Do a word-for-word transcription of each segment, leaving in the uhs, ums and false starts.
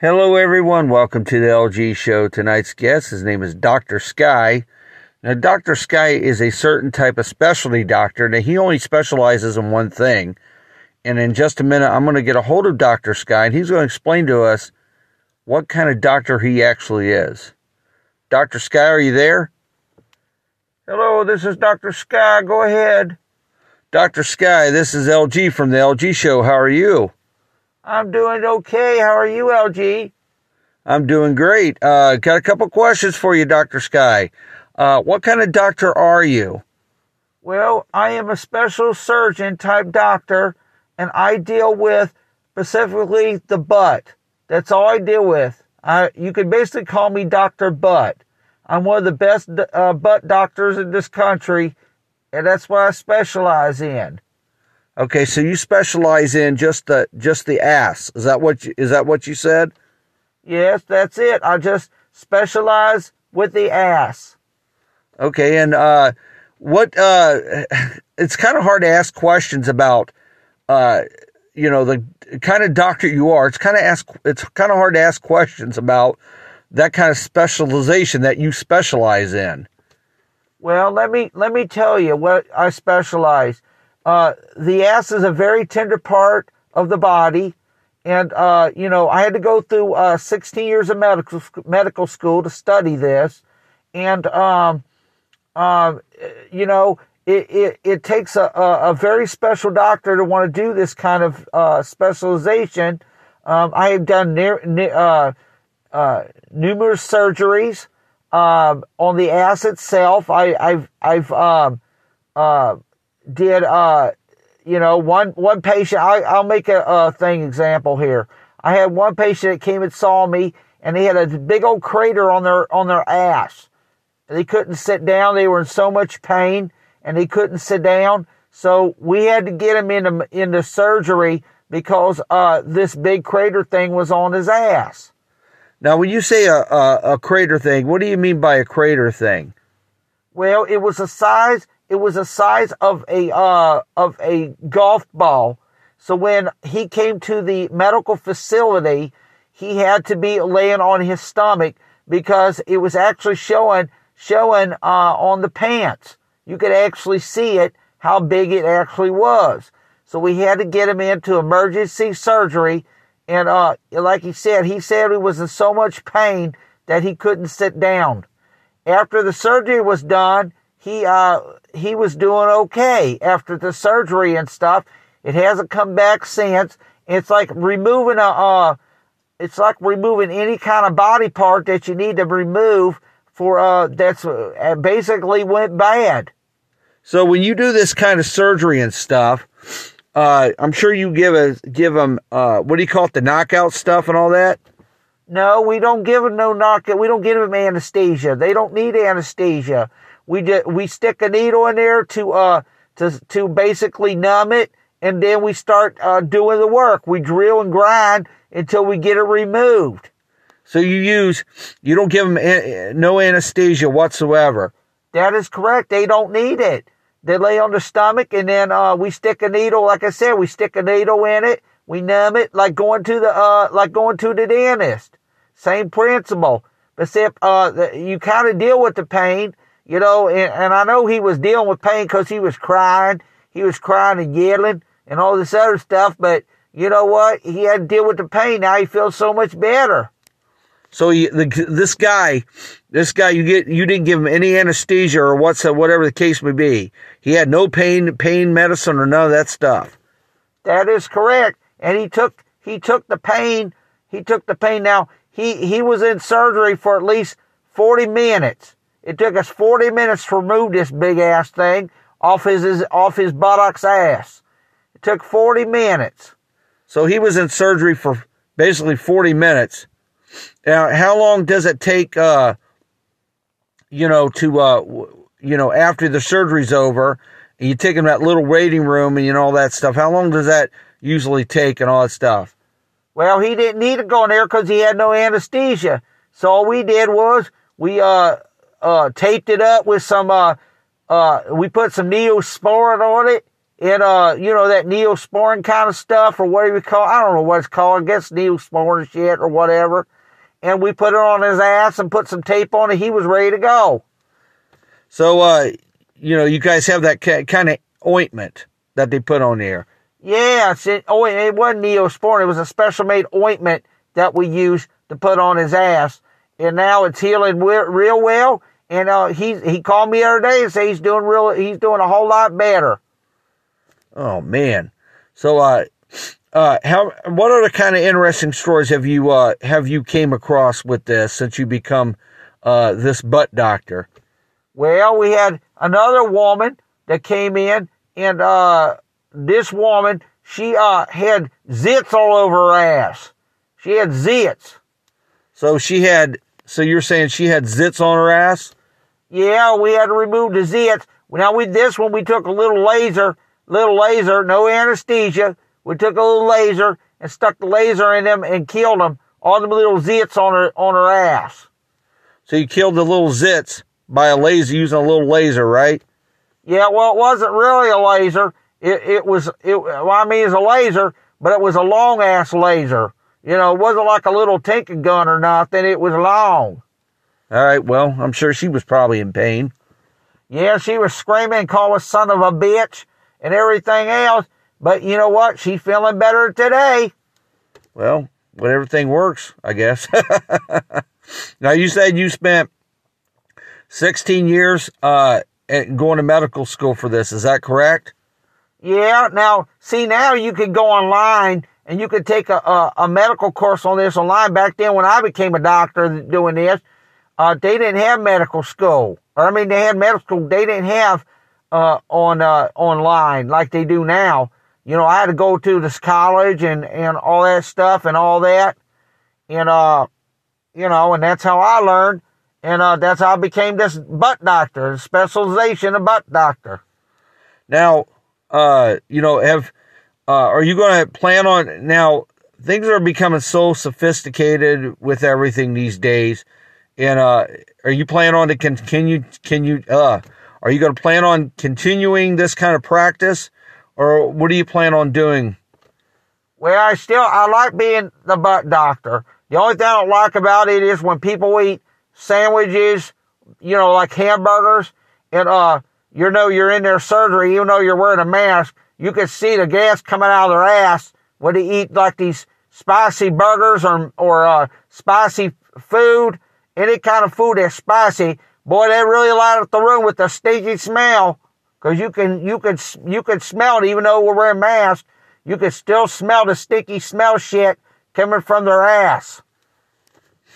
Hello everyone, welcome to the L G show. Tonight's guest, his name is Doctor Sky. Now Doctor Sky is a certain type of specialty doctor. Now he only specializes in one thing. And in just a minute, I'm going to get a hold of Doctor Sky and he's going to explain to us what kind of doctor he actually is. Doctor Sky, are you there? Hello, this is Doctor Sky. Go ahead. Doctor Sky, this is L G from the L G show. How are you? I'm doing okay. How are you, L G? I'm doing great. Uh, got a couple questions for you, Doctor Sky. Uh, what kind of doctor are you? Well, I am a special surgeon type doctor, and I deal with specifically the butt. That's all I deal with. I, you can basically call me Doctor Butt. I'm one of the best uh, butt doctors in this country, and that's what I specialize in. Okay, so you specialize in just the just the ass. Is that what you, is that what you said? Yes, that's it. I just specialize with the ass. Okay, and uh, what? Uh, it's kind of hard to ask questions about, uh, you know, the kind of doctor you are. It's kind of ask. It's kind of hard to ask questions about that kind of specialization that you specialize in. Well, let me let me tell you what I specialize. Uh, the ass is a very tender part of the body. And, uh, you know, I had to go through uh, sixteen years of medical medical school to study this. And, um, um, you know, it, it, it takes a, a, a very special doctor to want to do this kind of uh, specialization. Um, I have done near, near, uh, uh, numerous surgeries um, on the ass itself. I, I've... I've um, uh, Did, uh, you know, one, one patient, I, I'll make a, a thing example here. I had one patient that came and saw me and they had a big old crater on their, on their ass. They couldn't sit down. They were in so much pain and they couldn't sit down. So we had to get him into, into surgery because, uh, this big crater thing was on his ass. Now, when you say a, a, a crater thing, what do you mean by a crater thing? Well, it was a size... It was the size of a uh, of a golf ball. So when he came to the medical facility, he had to be laying on his stomach because it was actually showing showing uh, on the pants. You could actually see it, how big it actually was. So we had to get him into emergency surgery. And uh, like he said, he said he was in so much pain that he couldn't sit down. After the surgery was done, he uh he was doing okay after the surgery and stuff. It hasn't come back since. It's like removing a uh it's like removing any kind of body part that you need to remove for uh that's uh, basically went bad. So when you do this kind of surgery and stuff, uh I'm sure you give a give them uh what do you call it, the knockout stuff and all that? No, we don't give them no knockout. We don't give them anesthesia. They don't need anesthesia. We did, we stick a needle in there to uh to to basically numb it, and then we start uh, doing the work. We drill and grind until we get it removed. So you use you don't give them an, no anesthesia whatsoever. That is correct. They don't need it. They lay on the stomach, and then uh, we stick a needle. Like I said, we stick a needle in it. We numb it like going to the uh like going to the dentist. Same principle, except uh you kind of deal with the pain. You know, and, and I know he was dealing with pain because he was crying. He was crying and yelling and all this other stuff. But you know what? He had to deal with the pain. Now he feels so much better. So he, the, this guy, this guy, you get, you didn't give him any anesthesia or what's whatever the case may be. He had no pain, pain medicine or none of that stuff. That is correct. And he took, he took the pain. He took the pain. Now he, he was in surgery for at least forty minutes. It took us forty minutes to remove this big ass thing off his, his off his buttocks ass. It took forty minutes. So he was in surgery for basically forty minutes. Now, how long does it take? Uh, you know, to uh, you know, after the surgery's over, and you take him to that little waiting room and you know all that stuff. How long does that usually take and all that stuff? Well, he didn't need to go in there because he had no anesthesia. So all we did was we uh. Uh, taped it up with some, uh, uh, we put some Neosporin on it It, uh, you know, that neosporin kind of stuff, or whatever you call it. I don't know what it's called. I guess neosporin shit or whatever. And we put it on his ass and put some tape on it. He was ready to go. So, uh, you know, you guys have that kind of ointment that they put on there. Yeah, it's in, oh, it wasn't neosporin. It was a special made ointment that we used to put on his ass. And now it's healing real well. And uh, he he called me the other day and said he's doing real. He's doing a whole lot better. Oh man! So uh, uh, how? What other kind of interesting stories have you uh have you came across with this since you become uh this butt doctor? Well, we had another woman that came in, and uh, this woman she uh had zits all over her ass. She had zits. So she had. So you're saying she had zits on her ass? Yeah, we had to remove the zits. Now with this one, we took a little laser, little laser, no anesthesia. We took a little laser and stuck the laser in them and killed them. All the little zits on her on her ass. So you killed the little zits by a laser, using a little laser, right? Yeah. Well, it wasn't really a laser. It it was it. Well, I mean, it's a laser, but it was a long ass laser. You know, it wasn't like a little tinker gun or nothing. It was long. All right, well, I'm sure she was probably in pain. Yeah, she was screaming, call us son of a bitch and everything else. But you know what? She's feeling better today. Well, when everything works, I guess. Now, you said you spent sixteen years uh, going to medical school for this. Is that correct? Yeah. Now, see, now you can go online and you could take a, a, a medical course on this online. Back then when I became a doctor doing this, uh, they didn't have medical school. Or I mean, they had medical school. They didn't have uh, on uh, online like they do now. You know, I had to go to this college and, and all that stuff and all that. And, uh, you know, and that's how I learned. And uh, that's how I became this butt doctor, specialization of butt doctor. Now, uh, you know, have... Uh, are you going to plan on, now, things are becoming so sophisticated with everything these days, and uh, are you planning on to continue, can you, uh, are you going to plan on continuing this kind of practice, or what do you plan on doing? Well, I still, I like being the butt doctor. The only thing I don't like about it is when people eat sandwiches, you know, like hamburgers, and uh, you know you're in their surgery, even though you're wearing a mask. You could see the gas coming out of their ass when they eat like these spicy burgers or or uh, spicy food, any kind of food that's spicy. Boy, they really light up the room with the stinky smell, because you can you can you can smell it even though we're wearing masks. You can still smell the stinky smell shit coming from their ass.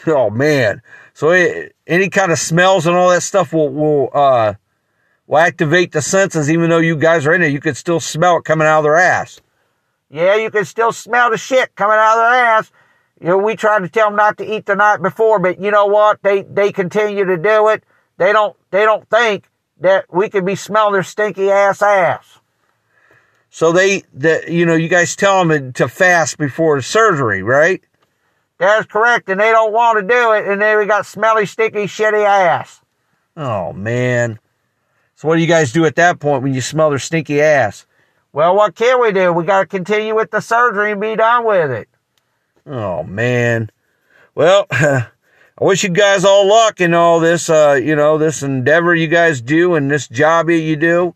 Oh man! So it, any kind of smells and all that stuff will will. Uh... Will activate the senses, even though you guys are in there. You can still smell it coming out of their ass. Yeah, you can still smell the shit coming out of their ass. You know, we tried to tell them not to eat the night before, but you know what? They they continue to do it. They don't they don't think that we could be smelling their stinky ass ass. So they the you know you guys tell them to fast before the surgery, right? That's correct, and they don't want to do it, and then we got smelly, stinky, shitty ass. Oh man. So what do you guys do at that point when you smell their stinky ass? Well, what can we do? We got to continue with the surgery and be done with it. Oh, man. Well, I wish you guys all luck in all this, uh, you know, this endeavor you guys do and this job you do.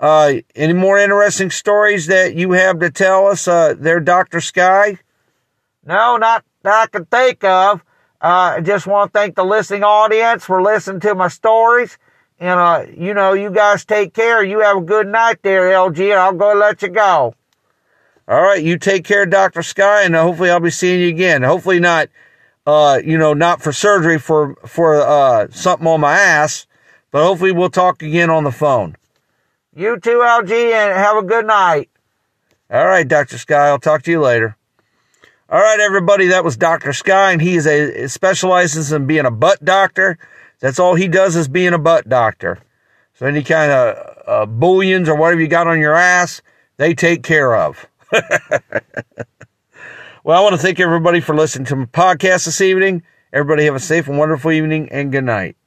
Uh, any more interesting stories that you have to tell us uh, there, Doctor Sky? No, not that I can think of. Uh, I just want to thank the listening audience for listening to my stories. And, uh, you know, you guys take care. You have a good night there, L G, and I'll go let you go. All right, you take care, Doctor Sky, and hopefully I'll be seeing you again. Hopefully not, uh, you know, not for surgery, for, for uh, something on my ass, but hopefully we'll talk again on the phone. You too, L G, and have a good night. All right, Doctor Sky, I'll talk to you later. All right, everybody, that was Doctor Sky, and he is a, specializes in being a butt doctor. That's all he does is being a butt doctor. So any kind of uh, bullions or whatever you got on your ass, they take care of. Well, I want to thank everybody for listening to my podcast this evening. Everybody have a safe and wonderful evening, and good night.